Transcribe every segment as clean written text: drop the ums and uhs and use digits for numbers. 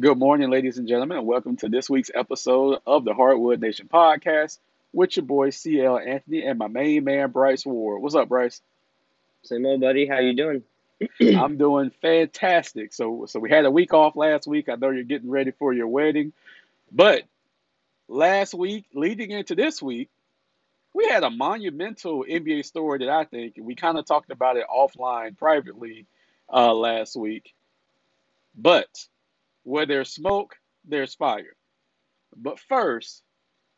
Good morning, ladies and gentlemen, and welcome to this week's episode of the Hardwood Nation podcast with your boy C.L. Anthony and my main man Bryce Ward. What's up, Bryce? Same old buddy. How you doing? I'm doing fantastic. So we had a week off last week. I know you're getting ready for your wedding, but last week, leading into this week, we had a monumental NBA story that I think we kind of talked about it offline privately last week, but where there's smoke, there's fire. But first,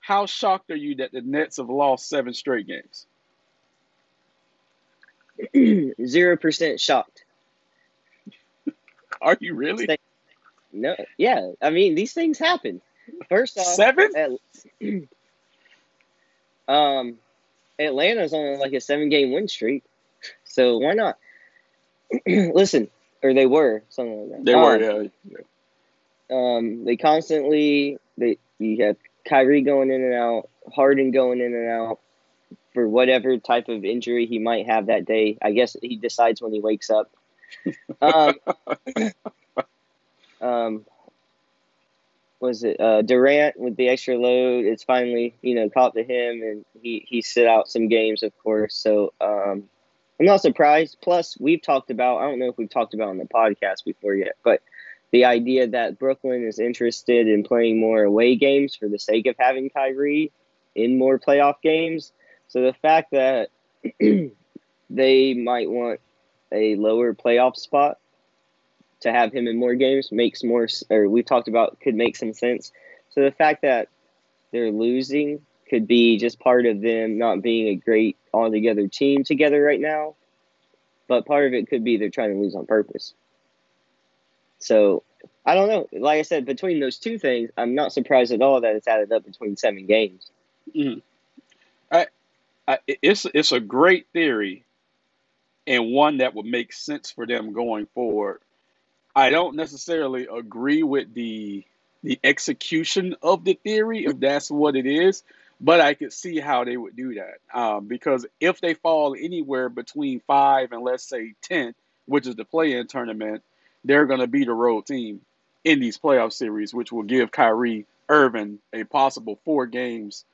how shocked are you that the Nets have lost 7 straight games? 0% shocked. Are you really? No. Yeah. I mean, these things happen. First off, 7? Atlanta's on like a 7-game win streak. So why not? Listen, or they were, something like that. They were, yeah. You have Kyrie going in and out, Harden going in and out for whatever type of injury he might have that day. I guess he decides when he wakes up. Durant with the extra load? It's finally, caught to him, and he sit out some games, of course. So I'm not surprised. Plus, I don't know if we've talked about on the podcast before yet, but the idea that Brooklyn is interested in playing more away games for the sake of having Kyrie in more playoff games. So the fact that they might want a lower playoff spot to have him in more games could make some sense. So the fact that they're losing could be just part of them not being a great all-together team together right now. But part of it could be they're trying to lose on purpose. So, I don't know. Like I said, between those two things, I'm not surprised at all that it's added up between 7 games. Mm-hmm. It's a great theory and one that would make sense for them going forward. I don't necessarily agree with the execution of the theory, if that's what it is, but I could see how they would do that. Because if they fall anywhere between 5 and, let's say, 10, which is the play-in tournament, they're going to be the road team in these playoff series, which will give Kyrie Irving a possible 4 games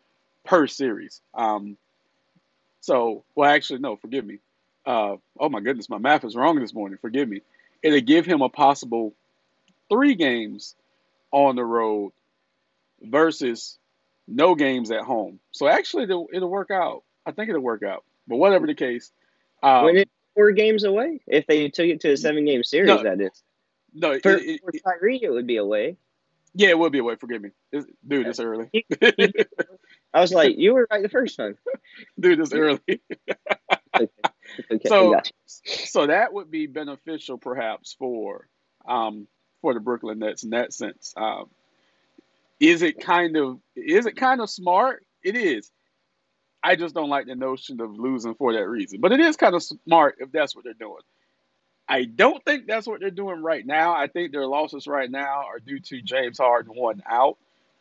per series. Forgive me. Oh, my goodness, my math is wrong this morning. Forgive me. It'll give him a possible 3 games on the road versus no games at home. So, actually, it'll work out. I think it'll work out. But whatever the case. 4 games away if they took it to a 7-game series. No, that is. No, for Kyrie, it would be away. Yeah, it would be away. Forgive me, dude. It's early. I was like, you were right the first time, dude. It's early. Okay. So that would be beneficial, perhaps for the Brooklyn Nets in that sense. Is it kind of smart? It is. I just don't like the notion of losing for that reason. But it is kind of smart if that's what they're doing. I don't think that's what they're doing right now. I think their losses right now are due to James Harden one out.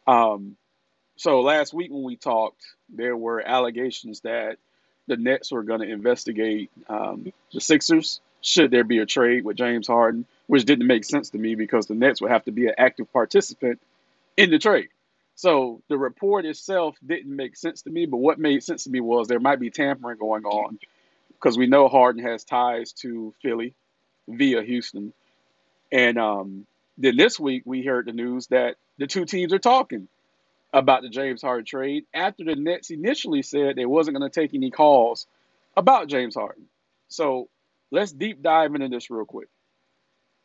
So last week when we talked, there were allegations that the Nets were going to investigate the Sixers should there be a trade with James Harden, which didn't make sense to me because the Nets would have to be an active participant in the trade. So the report itself didn't make sense to me, but what made sense to me was there might be tampering going on because we know Harden has ties to Philly via Houston. And then this week we heard the news that the two teams are talking about the James Harden trade after the Nets initially said they wasn't going to take any calls about James Harden. So let's deep dive into this real quick.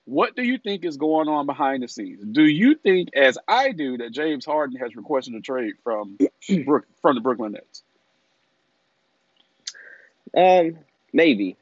What do you think is going on behind the scenes? Do you think, as I do, that James Harden has requested a trade from the Brooklyn Nets? Maybe.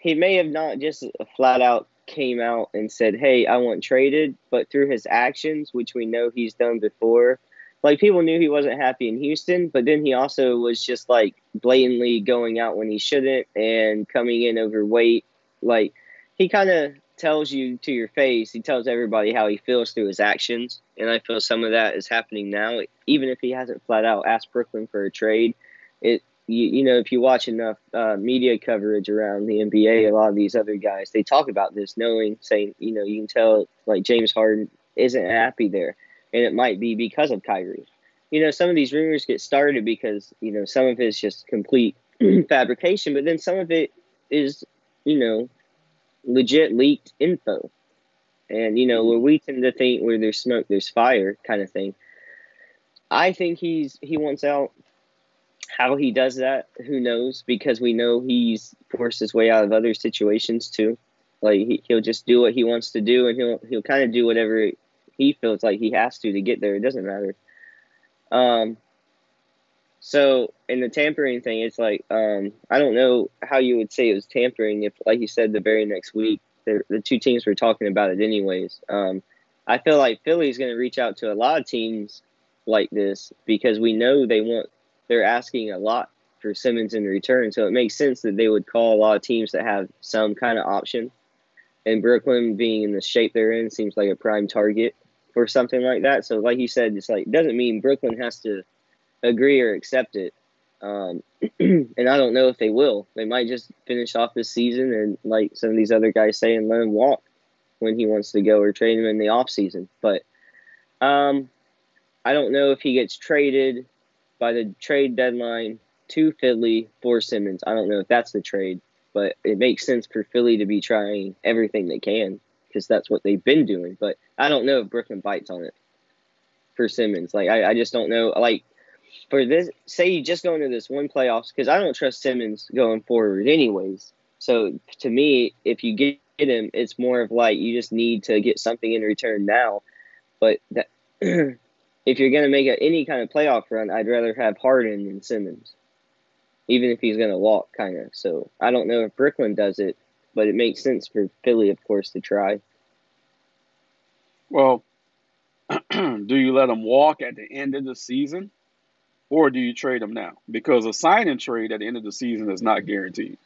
He may have not just flat out came out and said, hey, I want traded, but through his actions, which we know he's done before, like people knew he wasn't happy in Houston, but then he also was just like blatantly going out when he shouldn't and coming in overweight. Like he kind of tells you to your face, he tells everybody how he feels through his actions, and I feel some of that is happening now. Even if he hasn't flat out asked Brooklyn for a trade, if you watch enough media coverage around the NBA, a lot of these other guys, they talk about this, you can tell like James Harden isn't happy there, and it might be because of Kyrie. You know, some of these rumors get started because, you know, some of it's just complete fabrication, but then some of it is, you know, legit leaked info. And, you know, where we tend to think where there's smoke, there's fire kind of thing. I think he wants out. How he does that, who knows? Because we know he's forced his way out of other situations too. Like he'll just do what he wants to do, and he'll kind of do whatever he feels like he has to get there. It doesn't matter. So in the tampering thing, it's like I don't know how you would say it was tampering if, like you said, the very next week the two teams were talking about it anyways. I feel like Philly's going to reach out to a lot of teams like this because we know they're asking a lot for Simmons in return. So it makes sense that they would call a lot of teams that have some kind of option. And Brooklyn being in the shape they're in seems like a prime target for something like that. So like you said, it's like, doesn't mean Brooklyn has to agree or accept it. And I don't know if they will. They might just finish off this season and, like some of these other guys say, and let him walk when he wants to go or trade him in the off season. But I don't know if he gets traded by the trade deadline to Philly for Simmons. I don't know if that's the trade, but it makes sense for Philly to be trying everything they can because that's what they've been doing. But I don't know if Brooklyn bites on it for Simmons. Like, I just don't know. Like, for this, say you just go into this one playoffs, because I don't trust Simmons going forward anyways. So to me, if you get him, it's more of like you just need to get something in return now. But that if you're going to make any kind of playoff run, I'd rather have Harden than Simmons, even if he's going to walk, kind of. So I don't know if Brooklyn does it, but it makes sense for Philly, of course, to try. Well, do you let him walk at the end of the season, or do you trade him now? Because a sign and trade at the end of the season is not guaranteed.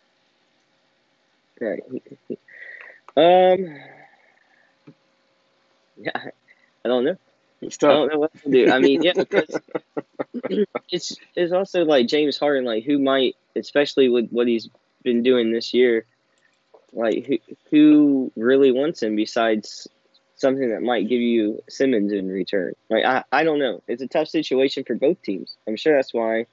Right. Yeah, I don't know. It's tough. I don't know what to do. I mean, yeah, because it's also like James Harden, like who might, especially with what he's been doing this year, like who really wants him besides something that might give you Simmons in return. Like I don't know. It's a tough situation for both teams. I'm sure that's why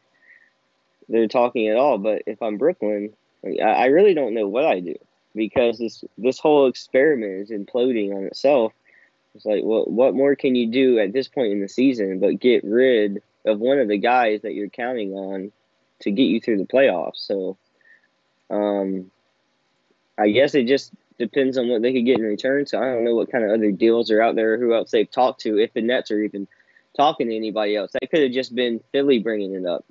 they're talking at all. But if I'm Brooklyn, like, I really don't know what I do because this whole experiment is imploding on itself. It's like, well, what more can you do at this point in the season but get rid of one of the guys that you're counting on to get you through the playoffs? So I guess it just depends on what they could get in return. So I don't know what kind of other deals are out there, who else they've talked to, if the Nets are even talking to anybody else. That could have just been Philly bringing it up.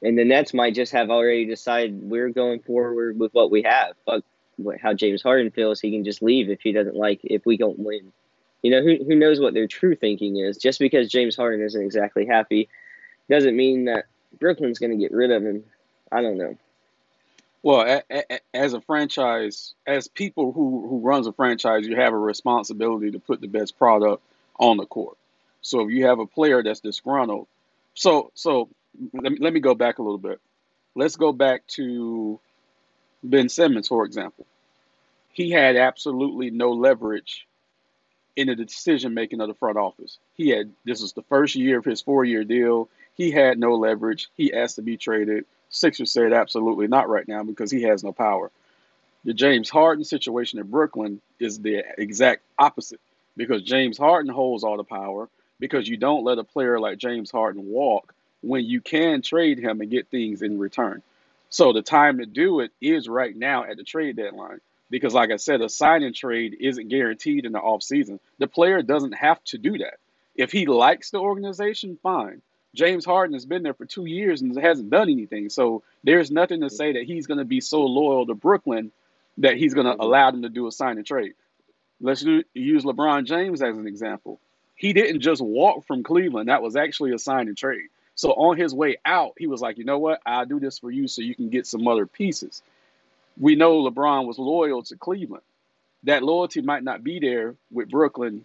And the Nets might just have already decided we're going forward with what we have. But how James Harden feels, he can just leave if he doesn't like, if we don't win. You know, who knows what their true thinking is. Just because James Harden isn't exactly happy doesn't mean that Brooklyn's going to get rid of him. I don't know. Well, as a franchise, as people who runs a franchise, you have a responsibility to put the best product on the court. So if you have a player that's disgruntled. So let me go back a little bit. Let's go back to Ben Simmons, for example. He had absolutely no leverage in the decision-making of the front office. This was the first year of his 4-year deal. He had no leverage. He asked to be traded. Sixers said absolutely not right now because he has no power. The James Harden situation in Brooklyn is the exact opposite because James Harden holds all the power because you don't let a player like James Harden walk when you can trade him and get things in return. So the time to do it is right now at the trade deadline. Because like I said, a sign and trade isn't guaranteed in the offseason. The player doesn't have to do that. If he likes the organization, fine. James Harden has been there for 2 years and hasn't done anything. So there's nothing to say that he's going to be so loyal to Brooklyn that he's going to allow them to do a sign and trade. Let's use LeBron James as an example. He didn't just walk from Cleveland. That was actually a sign and trade. So on his way out, he was like, you know what? I'll do this for you so you can get some other pieces. We know LeBron was loyal to Cleveland. That loyalty might not be there with Brooklyn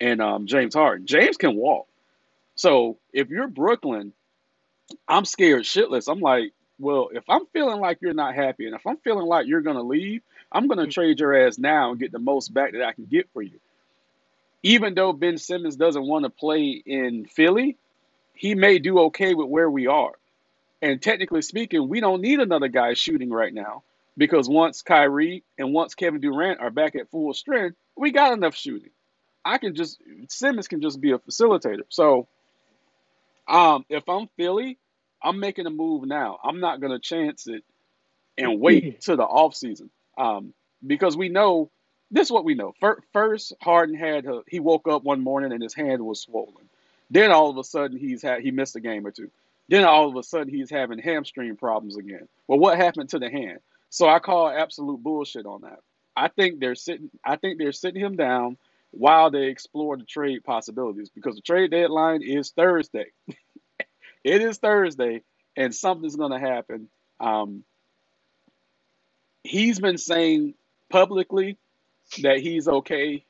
and James Harden. James can walk. So if you're Brooklyn, I'm scared shitless. I'm like, well, if I'm feeling like you're not happy and if I'm feeling like you're going to leave, I'm going to trade your ass now and get the most back that I can get for you. even though Ben Simmons doesn't want to play in Philly, he may do okay with where we are. And technically speaking, we don't need another guy shooting right now, because once Kyrie and once Kevin Durant are back at full strength, we got enough shooting. Simmons can just be a facilitator. So if I'm Philly, I'm making a move now. I'm not going to chance it and wait to the offseason because we know – this is what we know. First, Harden he woke up one morning and his hand was swollen. Then all of a sudden he missed a game or two. Then all of a sudden he's having hamstring problems again. Well, what happened to the hand? So I call absolute bullshit on that. I think they're sitting him down while they explore the trade possibilities, because the trade deadline is Thursday. It is Thursday, and something's going to happen. He's been saying publicly that he's okay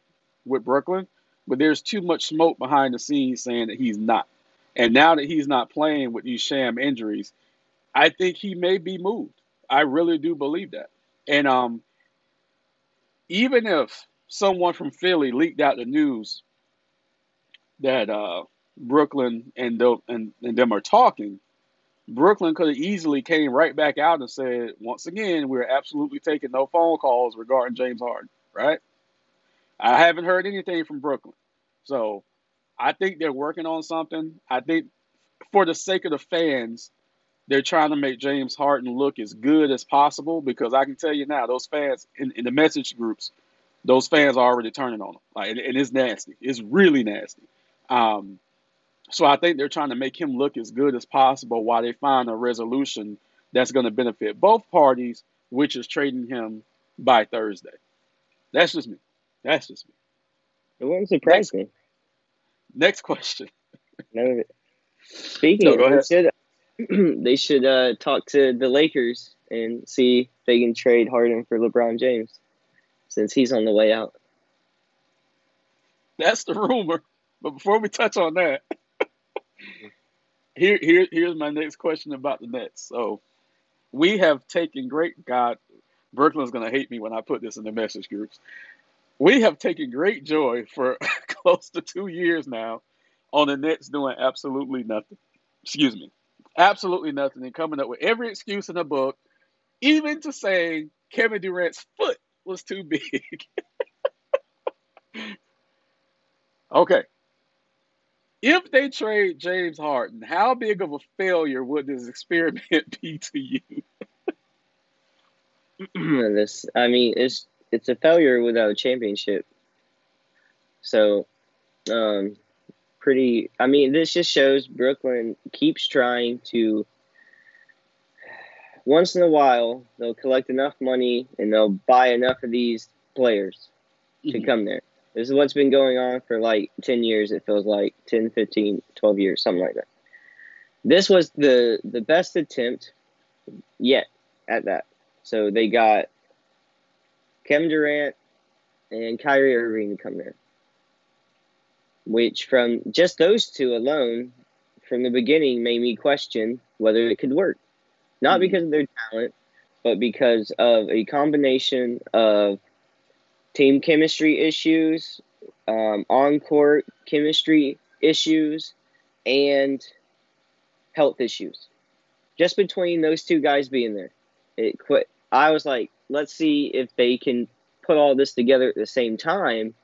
with Brooklyn, but there's too much smoke behind the scenes saying that he's not. And now that he's not playing with these sham injuries, I think he may be moved. I really do believe that. And even if someone from Philly leaked out the news that Brooklyn and them are talking, Brooklyn could have easily came right back out and said, once again, we're absolutely taking no phone calls regarding James Harden, right? I haven't heard anything from Brooklyn. So I think they're working on something. I think for the sake of the fans, they're trying to make James Harden look as good as possible, because I can tell you now, those fans in the message groups, those fans are already turning on him. Like, and it's nasty. It's really nasty. So I think they're trying to make him look as good as possible while they find a resolution that's going to benefit both parties, which is trading him by Thursday. That's just me. It wouldn't surprise me. Next question. No, speaking of, they should talk to the Lakers and see if they can trade Harden for LeBron James, since he's on the way out. That's the rumor. But before we touch on that, here's my next question about the Nets. So we have taken great – God, Brooklyn's going to hate me when I put this in the message groups. We have taken great joy for close to 2 years now on the Nets doing absolutely nothing. Excuse me. Absolutely nothing, and coming up with every excuse in the book, even to saying Kevin Durant's foot was too big. Okay. If they trade James Harden, how big of a failure would this experiment be to you? It's a failure without a championship. So, this just shows Brooklyn keeps trying to. Once in a while, they'll collect enough money and they'll buy enough of these players to come there. This is what's been going on for like 10 years, it feels like. 10, 15, 12 years, something like that. This was the best attempt yet at that. So they got Kevin Durant and Kyrie Irving to come there, which from just those two alone from the beginning made me question whether it could work. Not because of their talent, but because of a combination of team chemistry issues, on-court chemistry issues, and health issues. Just between those two guys being there, it quit. I was like, let's see if they can put all this together at the same time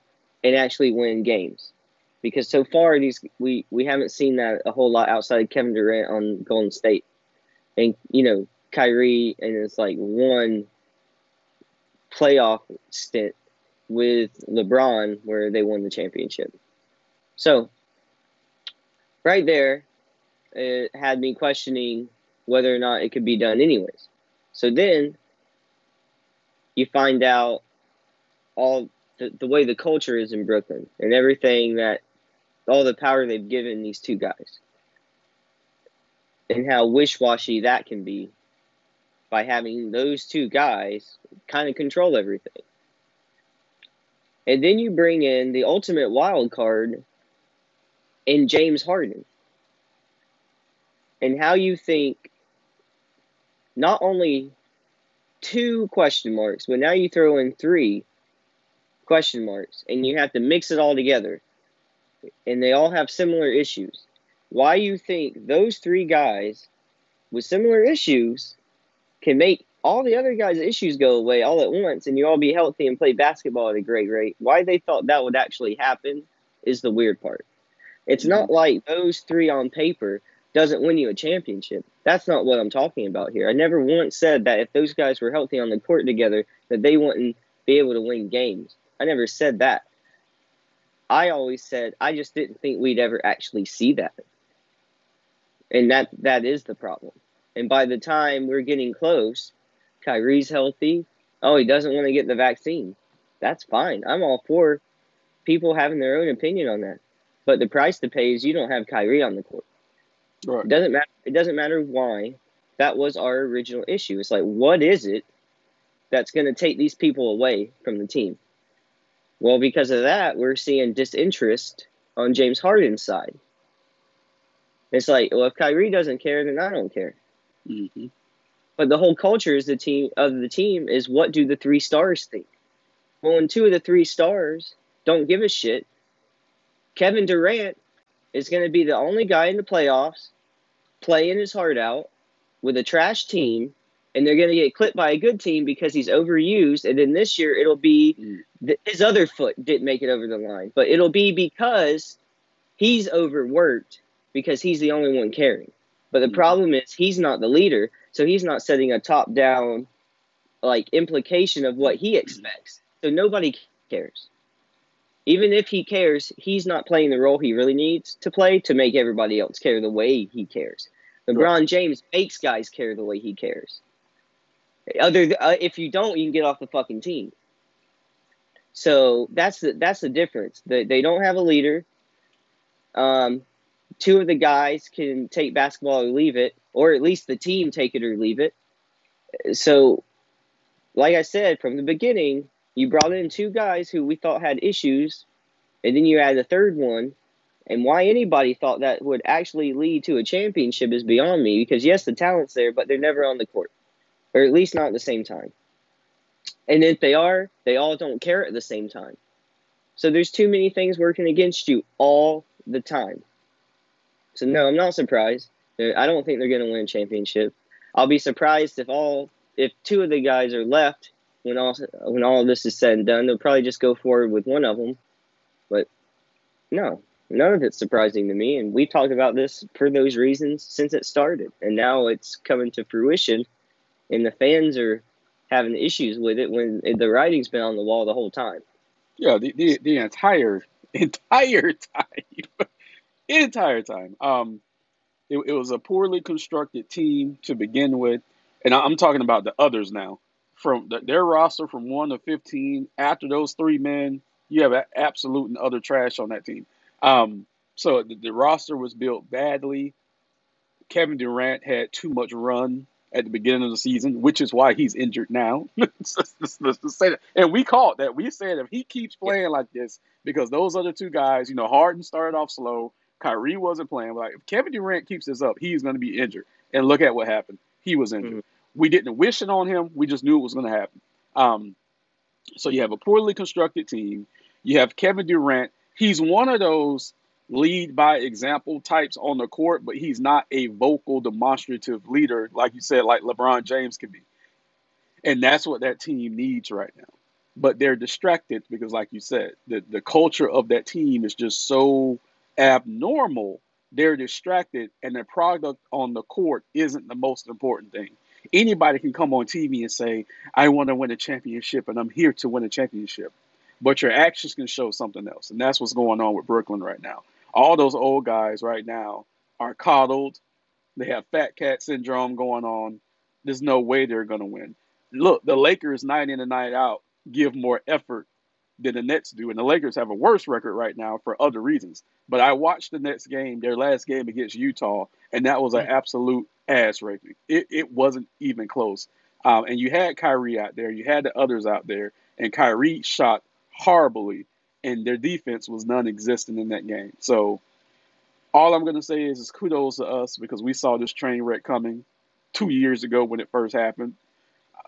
and actually win games. Because so far, we haven't seen that a whole lot outside of Kevin Durant on Golden State. And, Kyrie, and it's like one playoff stint with LeBron where they won the championship. So, right there, it had me questioning whether or not it could be done anyways. So then, you find out all the way the culture is in Brooklyn and everything that all the power they've given these two guys, and how wishy-washy that can be by having those two guys kind of control everything. And then you bring in the ultimate wild card in James Harden, and how you think not only two question marks, but now you throw in three question marks, and you have to mix it all together. And they all have similar issues. Why you think those three guys with similar issues can make all the other guys' issues go away all at once and you all be healthy and play basketball at a great rate, why they thought that would actually happen is the weird part. It's not like those three on paper doesn't win you a championship. That's not what I'm talking about here. I never once said that if those guys were healthy on the court together that they wouldn't be able to win games. I never said that. I always said I just didn't think we'd ever actually see that. And that is the problem. And by the time we're getting close, Kyrie's healthy. Oh, he doesn't want to get the vaccine. That's fine. I'm all for people having their own opinion on that. But the price to pay is you don't have Kyrie on the court. Right. It doesn't matter why. That was our original issue. It's like, what is it that's going to take these people away from the team? Well, because of that, we're seeing disinterest on James Harden's side. It's like, well, if Kyrie doesn't care, then I don't care. Mm-hmm. But the whole culture is the team is what do the three stars think? Well, when two of the three stars don't give a shit, Kevin Durant is going to be the only guy in the playoffs playing his heart out with a trash team, and they're going to get clipped by a good team because he's overused. And then this year it'll be his other foot didn't make it over the line, but it'll be because he's overworked because he's the only one caring. But the problem is he's not the leader, so he's not setting a top-down like implication of what he expects. So nobody cares. Even if he cares, he's not playing the role he really needs to play to make everybody else care the way he cares. LeBron James makes guys care the way he cares. If you don't, you can get off the fucking team. So that's the difference. They don't have a leader. Two of the guys can take basketball or leave it, or at least the team take it or leave it. So, like I said, from the beginning, you brought in two guys who we thought had issues, and then you add a third one. And why anybody thought that would actually lead to a championship is beyond me, because, yes, the talent's there, but they're never on the court, or at least not at the same time. And if they are, they all don't care at the same time. So there's too many things working against you all the time. So, no, I'm not surprised. I don't think they're going to win a championship. I'll be surprised if two of the guys are left when all of this is said and done. They'll probably just go forward with one of them. But, no, none of it's surprising to me. And we talked about this for those reasons since it started. And now it's coming to fruition, and the fans are having issues with it when the writing's been on the wall the whole time. Yeah, the entire time. Entire time. It was a poorly constructed team to begin with, and I'm talking about the others now. From their roster from 1 to 15, after those three men, you have an absolute and utter trash on that team. So the roster was built badly. Kevin Durant had too much run at the beginning of the season, which is why he's injured now. Let's say that. And we called that. We said if he keeps playing like this, because those other two guys, Harden started off slow, Kyrie wasn't playing. Like, if Kevin Durant keeps this up, he's going to be injured. And look at what happened. He was injured. Mm-hmm. We didn't wish it on him. We just knew it was going to happen. So you have a poorly constructed team. You have Kevin Durant. He's one of those lead-by-example types on the court, but he's not a vocal, demonstrative leader, like you said, like LeBron James can be. And that's what that team needs right now. But they're distracted because, like you said, the culture of that team is just so abnormal. They're distracted, and their product on the court isn't the most important thing. Anybody can come on TV and say, I want to win a championship, and I'm here to win a championship. But your actions can show something else, and that's what's going on with Brooklyn right now. All those old guys right now are coddled. They have fat cat syndrome going on. There's no way they're going to win. Look, the Lakers, night in and night out, give more effort than the Nets do, and the Lakers have a worse record right now for other reasons. But I watched the Nets game, their last game against Utah, and that was an absolute ass-raping. It wasn't even close. And you had Kyrie out there. You had the others out there, and Kyrie shot horribly, and their defense was non-existent in that game. So all I'm going to say is kudos to us, because we saw this train wreck coming 2 years ago when it first happened.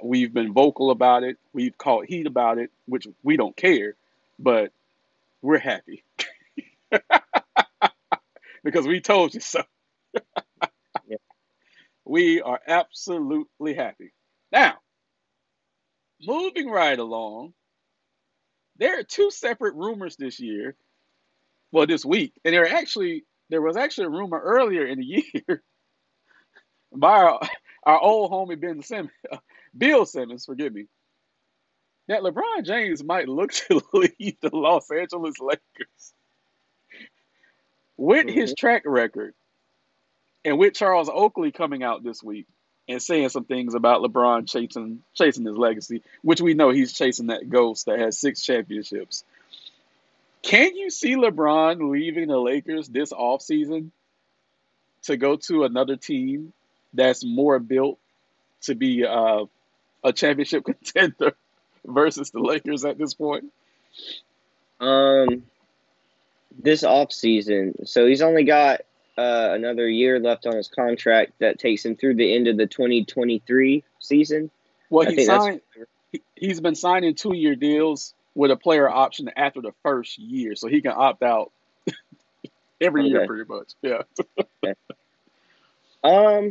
We've been vocal about it. We've caught heat about it, which we don't care. But we're happy because we told you so. Yeah. We are absolutely happy. Now, moving right along, there are two separate rumors this year. Well, this week, and there was actually a rumor earlier in the year by our old homie Bill Simmons, forgive me, that LeBron James might look to leave the Los Angeles Lakers. With his track record, and with Charles Oakley coming out this week and saying some things about LeBron chasing his legacy, which we know he's chasing that ghost that has 6 championships. Can you see LeBron leaving the Lakers this offseason to go to another team that's more built to be a championship contender versus the Lakers at this point? This offseason, so he's only got another year left on his contract that takes him through the end of the 2023 season. Well, he's been signing 2-year deals with a player option after the first year, so he can opt out every year pretty much. Yeah. Okay. I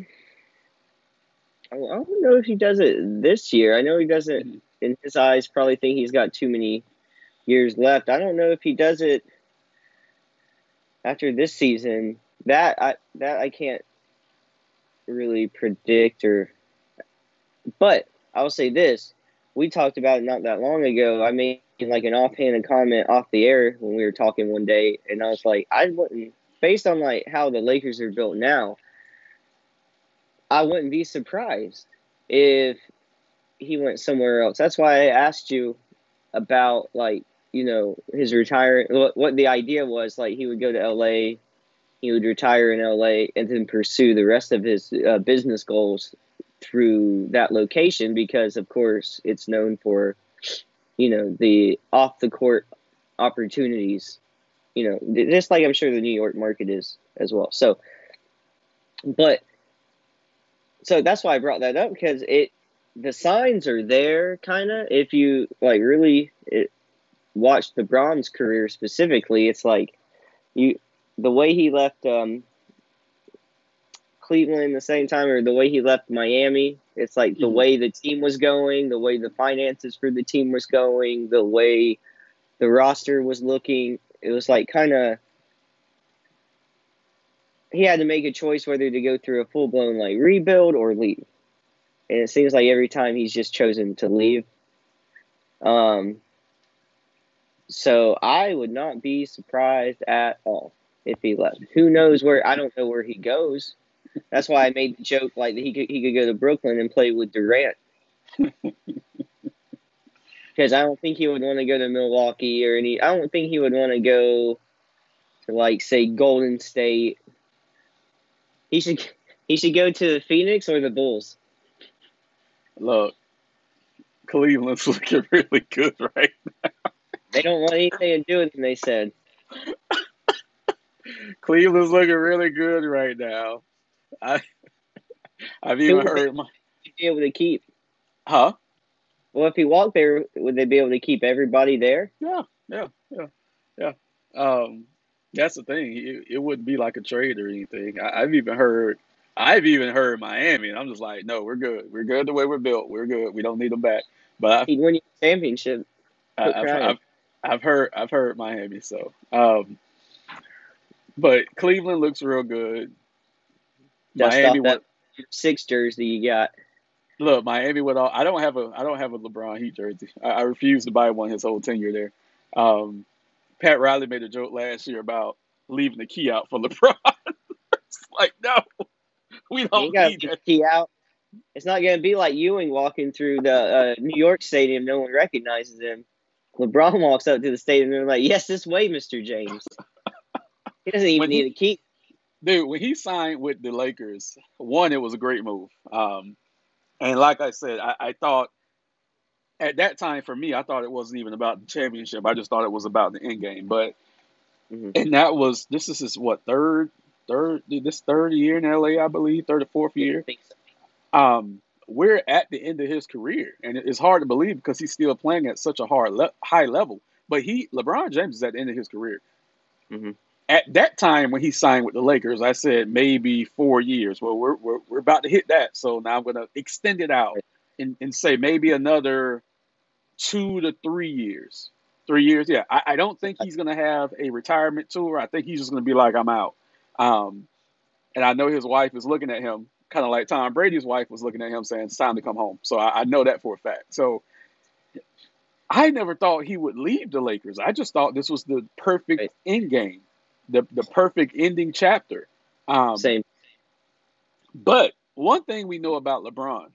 don't know if he does it this year. I know he doesn't, in his eyes, probably think he's got too many years left. I don't know if he does it after this season. That I can't really predict. But I'll say this. We talked about it not that long ago. I made like an offhand comment off the air when we were talking one day, and I was like, I wouldn't, based on like how the Lakers are built now, I wouldn't be surprised if he went somewhere else. That's why I asked you about like, you know, his retiring, what the idea was, like he would go to LA, he would retire in LA, and then pursue the rest of his business goals through that location, because of course it's known for, you know, the off the court opportunities, you know, just like I'm sure the New York market is as well. So that's why I brought that up, because the signs are there, kind of. If you like really watch LeBron's career specifically, it's like the way he left Cleveland the same time, or the way he left Miami, it's like the way the team was going, the way the finances for the team was going, the way the roster was looking. It was like kind of he had to make a choice whether to go through a full-blown like rebuild or leave. And it seems like every time he's just chosen to leave. So I would not be surprised at all if he left. Who knows where – I don't know where he goes. That's why I made the joke, like, he could go to Brooklyn and play with Durant. Because I don't think he would want to go to Milwaukee or any – I don't think he would want to go to, like, say, Golden State. He should go to Phoenix or the Bulls. Look, Cleveland's looking really good right now. They don't want anything to do with him, they said. Cleveland's looking really good right now. I've even heard. Would they be able to keep? Huh? Well, if he walked there, would they be able to keep everybody there? Yeah. That's the thing. It wouldn't be like a trade or anything. I've even heard Miami, and I'm just like, no, we're good. We're good the way we're built. We're good. We don't need them back. But he'd win you the championship. I've heard Miami. So, but Cleveland looks real good. Dust Miami off that 6 jersey you got. Look, Miami with all. I don't have a LeBron Heat jersey. I refuse to buy one his whole tenure there. Pat Riley made a joke last year about leaving the key out for LeBron. It's like, no, we don't need the key out. It's not going to be like Ewing walking through the New York stadium. No one recognizes him. LeBron walks up to the stadium and they're like, "Yes, this way, Mr. James." He doesn't even need a key. Dude, when he signed with the Lakers, one, it was a great move. And like I said, I thought at that time for me, I thought it wasn't even about the championship. I just thought it was about the end game. But and that was – this is his, what, third year in L.A., I believe, third or fourth year. I think so. We're at the end of his career, and it's hard to believe because he's still playing at such a high level. But LeBron James is at the end of his career. Mm-hmm. At that time when he signed with the Lakers, I said maybe 4 years. Well, we're about to hit that, so now I'm going to extend it out and say maybe another 2 to 3 years. 3 years, yeah. I don't think he's going to have a retirement tour. I think he's just going to be like, I'm out. And I know his wife is looking at him, kind of like Tom Brady's wife was looking at him saying, it's time to come home. So I know that for a fact. So I never thought he would leave the Lakers. I just thought this was the perfect end game, the perfect ending chapter. Same. But one thing we know about LeBron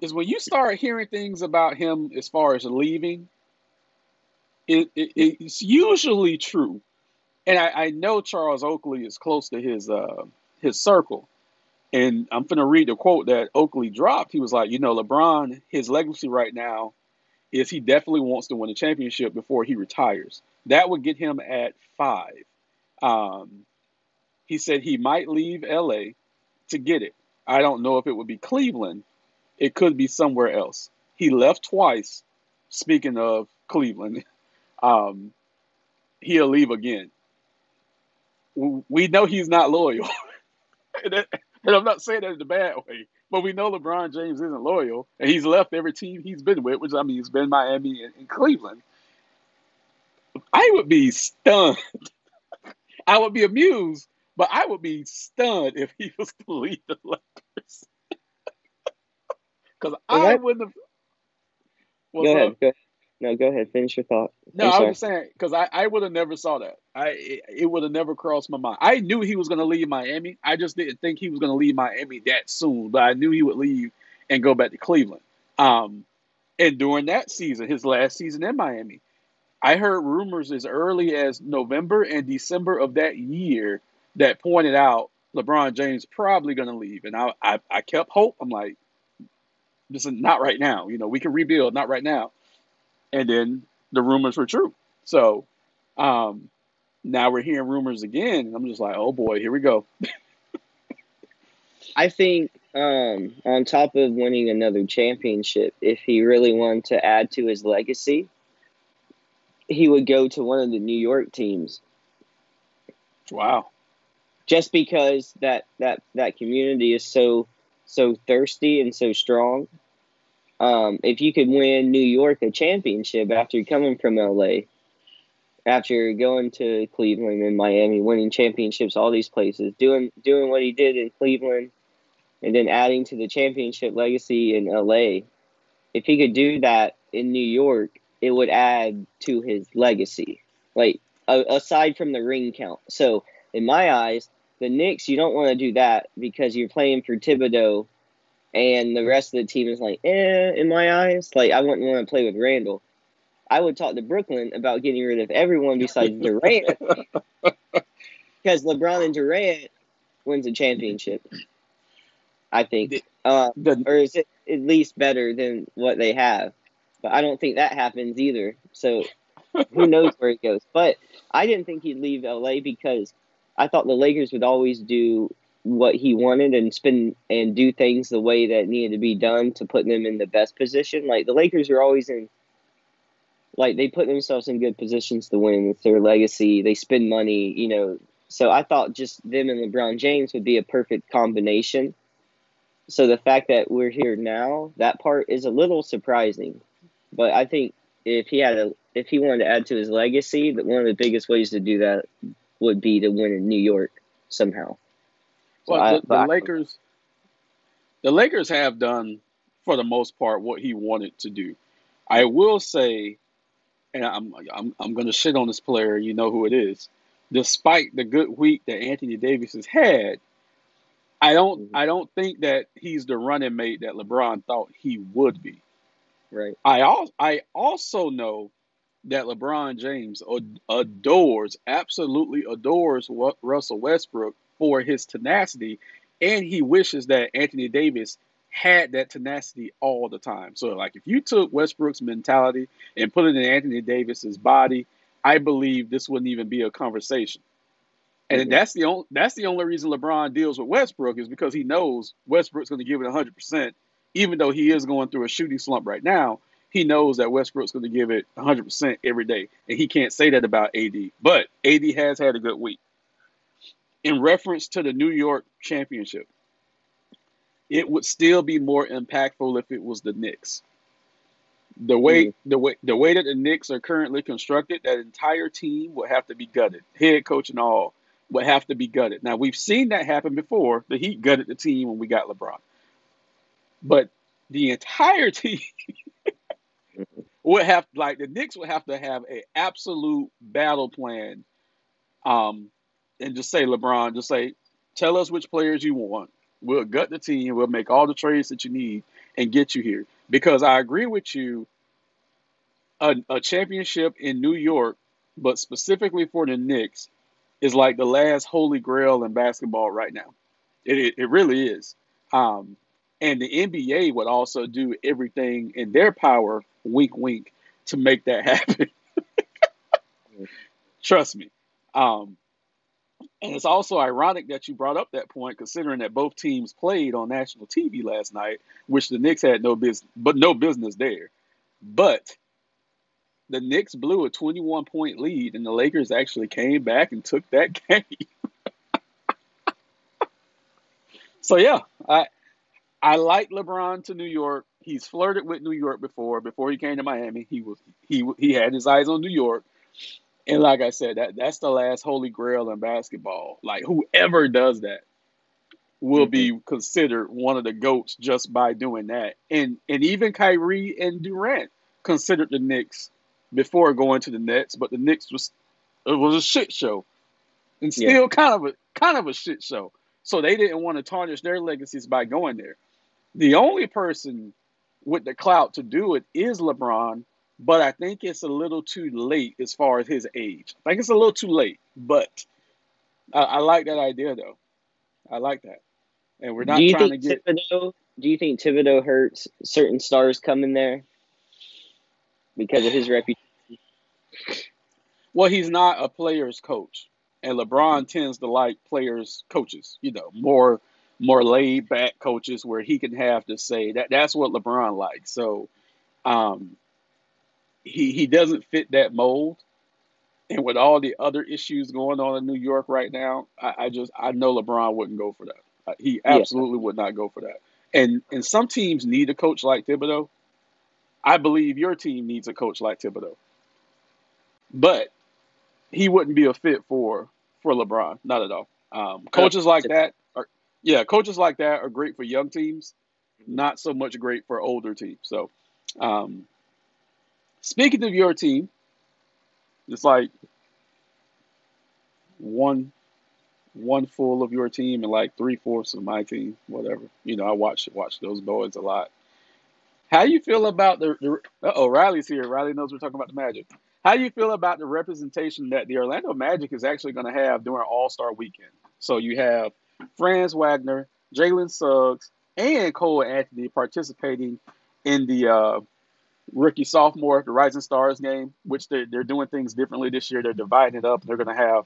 is when you start hearing things about him as far as leaving, it's usually true. And I know Charles Oakley is close to his circle. And I'm going to read the quote that Oakley dropped. He was like, LeBron, his legacy right now is he definitely wants to win a championship before he retires. That would get him at 5. He said he might leave L.A. to get it. I don't know if it would be Cleveland. It could be somewhere else. He left twice. Speaking of Cleveland, he'll leave again. We know he's not loyal. And I'm not saying that in a bad way, but we know LeBron James isn't loyal, and he's left every team he's been with, which, I mean, he's been Miami and Cleveland. I would be stunned. I would be amused, but I would be stunned if he was to leave the Lakers. Because I wouldn't have. Go ahead. Finish your thought. No, I was saying, because I would have never saw that. It would have never crossed my mind. I knew he was going to leave Miami. I just didn't think he was going to leave Miami that soon. But I knew he would leave and go back to Cleveland. And during that season, his last season in Miami, I heard rumors as early as November and December of that year that pointed out LeBron James probably going to leave. And I kept hope. I'm like, this is not right now. We can rebuild. Not right now. And then the rumors were true. So now we're hearing rumors again. And I'm just like, oh, boy, here we go. I think on top of winning another championship, if he really wanted to add to his legacy, he would go to one of the New York teams. Wow. Just because that community is so thirsty and so strong. If you could win New York a championship after coming from L.A., after going to Cleveland and Miami, winning championships, all these places, doing what he did in Cleveland, and then adding to the championship legacy in L.A., if he could do that in New York, it would add to his legacy, like aside from the ring count. So in my eyes, the Knicks, you don't want to do that because you're playing for Thibodeau. And the rest of the team is like, in my eyes. Like, I wouldn't want to play with Randall. I would talk to Brooklyn about getting rid of everyone besides Durant. Because LeBron and Durant wins a championship, I think. Or is it at least better than what they have? But I don't think that happens either. So who knows where it goes. But I didn't think he'd leave L.A. because I thought the Lakers would always do what he wanted and spend and do things the way that needed to be done to put them in the best position. Like the Lakers are always they put themselves in good positions to win. It's their legacy. They spend money, So I thought just them and LeBron James would be a perfect combination. So the fact that we're here now, that part is a little surprising. But I think if he wanted to add to his legacy, that one of the biggest ways to do that would be to win in New York somehow. Well, the Lakers have done, for the most part, what he wanted to do. I will say, and I'm going to shit on this player, you know who it is. Despite the good week that Anthony Davis has had, I don't think that he's the running mate that LeBron thought he would be. Right. I also know that LeBron James absolutely adores Russell Westbrook for his tenacity, and he wishes that Anthony Davis had that tenacity all the time. So, like, if you took Westbrook's mentality and put it in Anthony Davis's body, I believe this wouldn't even be a conversation. And that's the only reason LeBron deals with Westbrook is because he knows Westbrook's going to give it 100%, even though he is going through a shooting slump right now. he knows that Westbrook's going to give it 100% every day, and he can't say that about AD. But AD has had a good week. In reference to the New York championship, it would still be more impactful if it was the Knicks. The way that the Knicks are currently constructed, that entire team would have to be gutted. Head coach and all would have to be gutted. Now, we've seen that happen before. The Heat gutted the team when we got LeBron. But the entire team would have, like, the Knicks would have to have an absolute battle plan, and just say, LeBron, just say, tell us which players you want. We'll gut the team. We'll make all the trades that you need and get you here. Because I agree with you, a championship in New York, but specifically for the Knicks, is like the last holy grail in basketball right now. It really is. And the NBA would also do everything in their power, wink, wink, to make that happen. Trust me. And it's also ironic that you brought up that point, considering that both teams played on national TV last night, which the Knicks had no business there. But the Knicks blew a 21-point lead, and the Lakers actually came back and took that game. So, yeah, I like LeBron to New York. He's flirted with New York before. Before he came to Miami, he had his eyes on New York. And like I said, that's the last holy grail in basketball. Like, whoever does that will be considered one of the GOATs just by doing that. And even Kyrie and Durant considered the Knicks before going to the Nets, but the Knicks was a shit show, and still kind of a shit show. So they didn't want to tarnish their legacies by going there. The only person with the clout to do it is LeBron. But I think it's a little too late as far as his age. I think it's a little too late, but I like that idea, though. I like that. And we're not trying to get... Do you think Thibodeau hurts certain stars coming there because of his reputation? Well, he's not a player's coach. And LeBron tends to like players' coaches, you know, more laid-back coaches where he can have to say. That's what LeBron likes. So, He doesn't fit that mold. And with all the other issues going on in New York right now, I know LeBron wouldn't go for that. He absolutely would not go for that. And some teams need a coach like Thibodeau. I believe your team needs a coach like Thibodeau. But he wouldn't be a fit for LeBron. Not at all. Coaches like that are great for young teams, not so much great for older teams. So, speaking of your team, it's like one full of your team and like 3/4 of my team, whatever. You know, I watch those boys a lot. How you feel about the Riley's here. Riley knows we're talking about the Magic. How do you feel about the representation that the Orlando Magic is actually going to have during All-Star Weekend? So you have Franz Wagner, Jalen Suggs, and Cole Anthony participating in the rookie-sophomore, the Rising Stars game, which they're doing things differently this year. They're dividing it up. They're going to have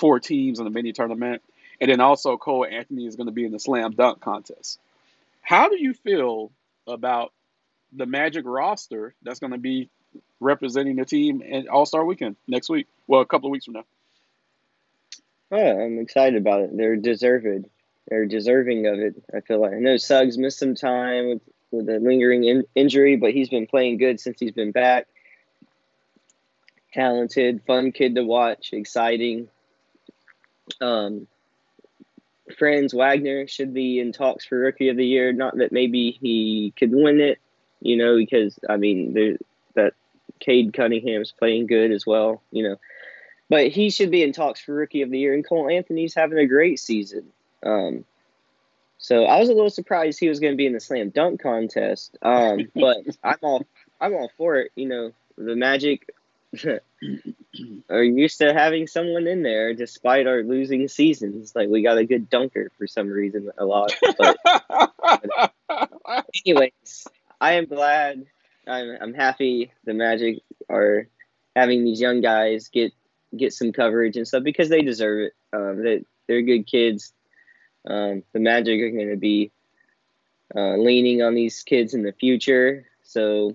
4 teams in the mini-tournament. And then also Cole Anthony is going to be in the slam dunk contest. How do you feel about the Magic roster that's going to be representing the team at All-Star Weekend next week? Well, a couple of weeks from now. Yeah, I'm excited about it. They're deserving of it, I feel like. I know Suggs missed some time with a lingering injury, but he's been playing good since he's been back. Talented, fun kid to watch, exciting. Franz Wagner should be in talks for Rookie of the Year. Not that maybe he could win it, you know, because, I mean, that Cade Cunningham is playing good as well, you know. But he should be in talks for Rookie of the Year, and Cole Anthony's having a great season. So I was a little surprised he was going to be in the slam dunk contest, but I'm all for it. You know, the Magic are used to having someone in there despite our losing seasons. Like, we got a good dunker for some reason a lot. But anyways, I am glad. I'm happy the Magic are having these young guys get some coverage and stuff because they deserve it. They're good kids. The Magic are going to be leaning on these kids in the future, so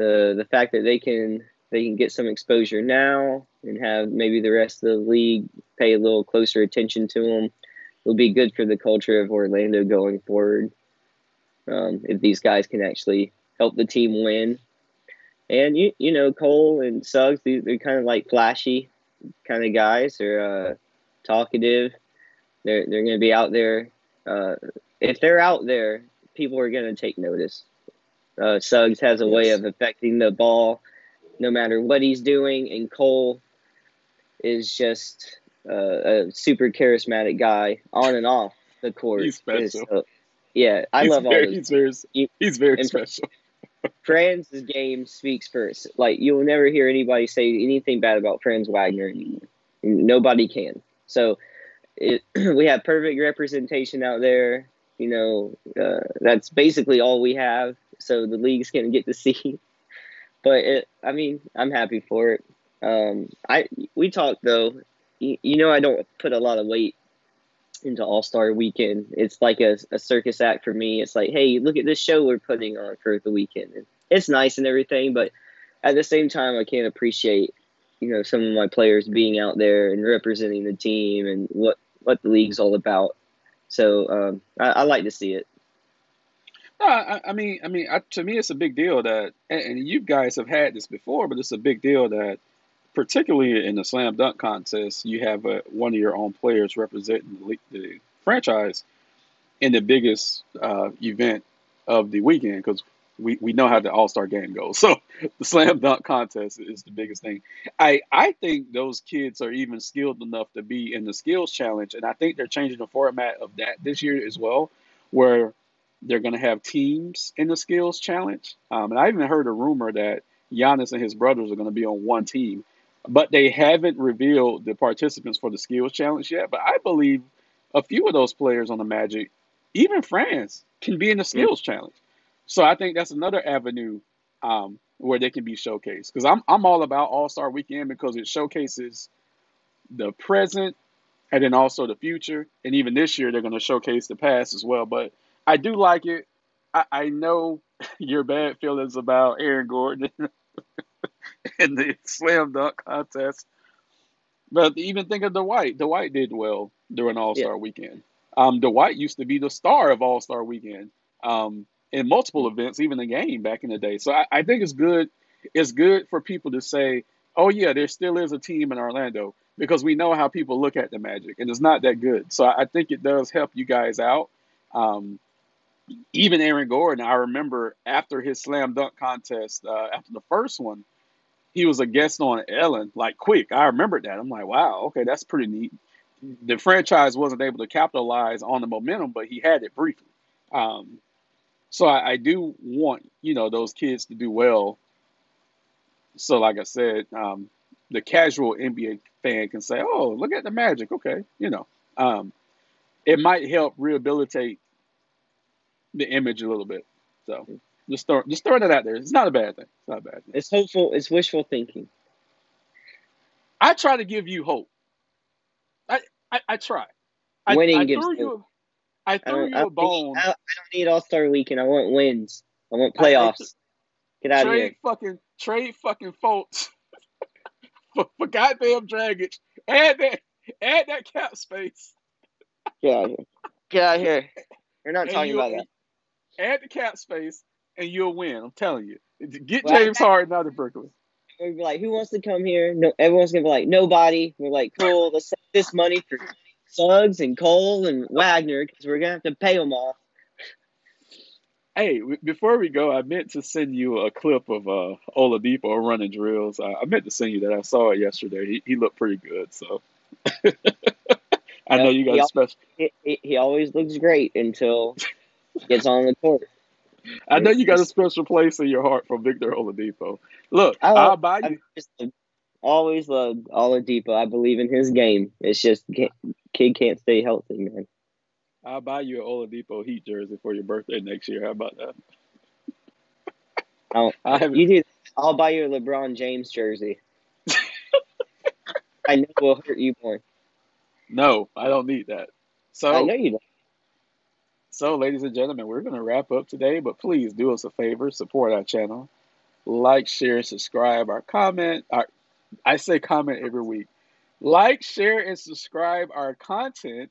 the fact that they can get some exposure now and have maybe the rest of the league pay a little closer attention to them will be good for the culture of Orlando going forward. If these guys can actually help the team win. And, you know, Cole and Suggs, they're kind of like flashy kind of guys. They're talkative. They're going to be out there. If they're out there, people are going to take notice. Suggs has a way of affecting the ball no matter what he's doing. And Cole is just a super charismatic guy on and off the court. He's special. Yeah, He's very special. Franz's game speaks first. Like, you'll never hear anybody say anything bad about Franz Wagner anymore. Nobody can. So we have perfect representation out there. You know, that's basically all we have. So the league's going to get to see. But, I'm happy for it. We talked, though. You know, I don't put a lot of weight into All-Star Weekend. It's like a circus act for me. It's like, hey, look at this show we're putting on for the weekend. And it's nice and everything, but at the same time, I can't appreciate, you know, some of my players being out there and representing the team and what the league's all about. So I like to see it. No, I mean, to me, it's a big deal that, and you guys have had this before, but it's a big deal that, particularly in the slam dunk contest, you have one of your own players representing the franchise in the biggest event of the weekend, because we know how the All-Star game goes. So the slam dunk contest is the biggest thing. I think those kids are even skilled enough to be in the skills challenge, and I think they're changing the format of that this year as well, where they're going to have teams in the skills challenge. And I even heard a rumor that Giannis and his brothers are going to be on one team. But they haven't revealed the participants for the skills challenge yet. But I believe a few of those players on the Magic, even Franz, can be in the skills challenge. So I think that's another avenue where they can be showcased. Because I'm all about All-Star Weekend because it showcases the present and then also the future. And even this year, they're going to showcase the past as well. But I do like it. I know your bad feelings about Aaron Gordon in the slam dunk contest. But even think of Dwight. Dwight did well during All-Star Weekend. Dwight used to be the star of All-Star Weekend in multiple events, even the game back in the day. So I think it's good. It's good for people to say, oh, yeah, there still is a team in Orlando, because we know how people look at the Magic, and it's not that good. So I think it does help you guys out. Even Aaron Gordon, I remember after his slam dunk contest, after the first one, he was a guest on Ellen, like, quick. I remembered that. I'm like, wow, okay, that's pretty neat. The franchise wasn't able to capitalize on the momentum, but he had it briefly. So I do want, you know, those kids to do well. So like I said, the casual NBA fan can say, oh, look at the Magic. Okay, you know, it might help rehabilitate the image a little bit. So just throwing it out there. It's not a bad thing. It's not a bad thing. It's hopeful. It's wishful thinking. I try to give you hope. I try. Winning gives hope. I threw you a bone. I don't need All-Star Weekend. I want wins. I want playoffs. Get out of here. Trade fucking folks for goddamn Dragic. Add that cap space. Get out of here. We're not talking about that. Add the cap space, and you'll win. I'm telling you. Get James Harden out of Brooklyn. They'll be like, who wants to come here? No, everyone's going to be like, nobody. We're like, cool, let's save this money for Suggs and Cole and Wagner because we're going to have to pay them off. Hey, before we go, I meant to send you a clip of Oladipo running drills. I meant to send you that. I saw it yesterday. He looked pretty good, so. I know you guys special. He always looks great until he gets on the court. I know you got a special place in your heart for Victor Oladipo. Look, I'll buy you. I always love Oladipo. I believe in his game. It's just kid can't stay healthy, man. I'll buy you an Oladipo Heat jersey for your birthday next year. How about that? I'll buy you a LeBron James jersey. I know it will hurt you more. No, I don't need that. So I know you don't. So, ladies and gentlemen, we're going to wrap up today, but please do us a favor. Support our channel. Like, share, and subscribe. Our comment. I say comment every week. Like, share, and subscribe our content.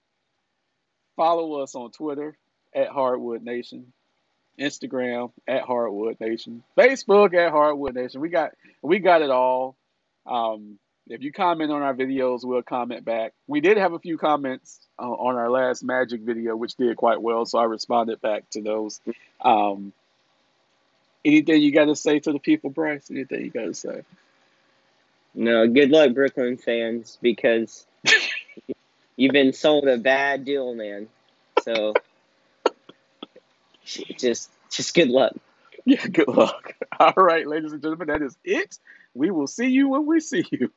Follow us on Twitter at Hardwood Nation. Instagram at Hardwood Nation. Facebook at Hardwood Nation. We got it all. If you comment on our videos, we'll comment back. We did have a few comments on our last Magic video, which did quite well, so I responded back to those. Anything you got to say to the people, Bryce? Anything you got to say? No, good luck, Brooklyn fans, because you've been sold a bad deal, man. So just good luck. Yeah, good luck. All right, ladies and gentlemen, that is it. We will see you when we see you.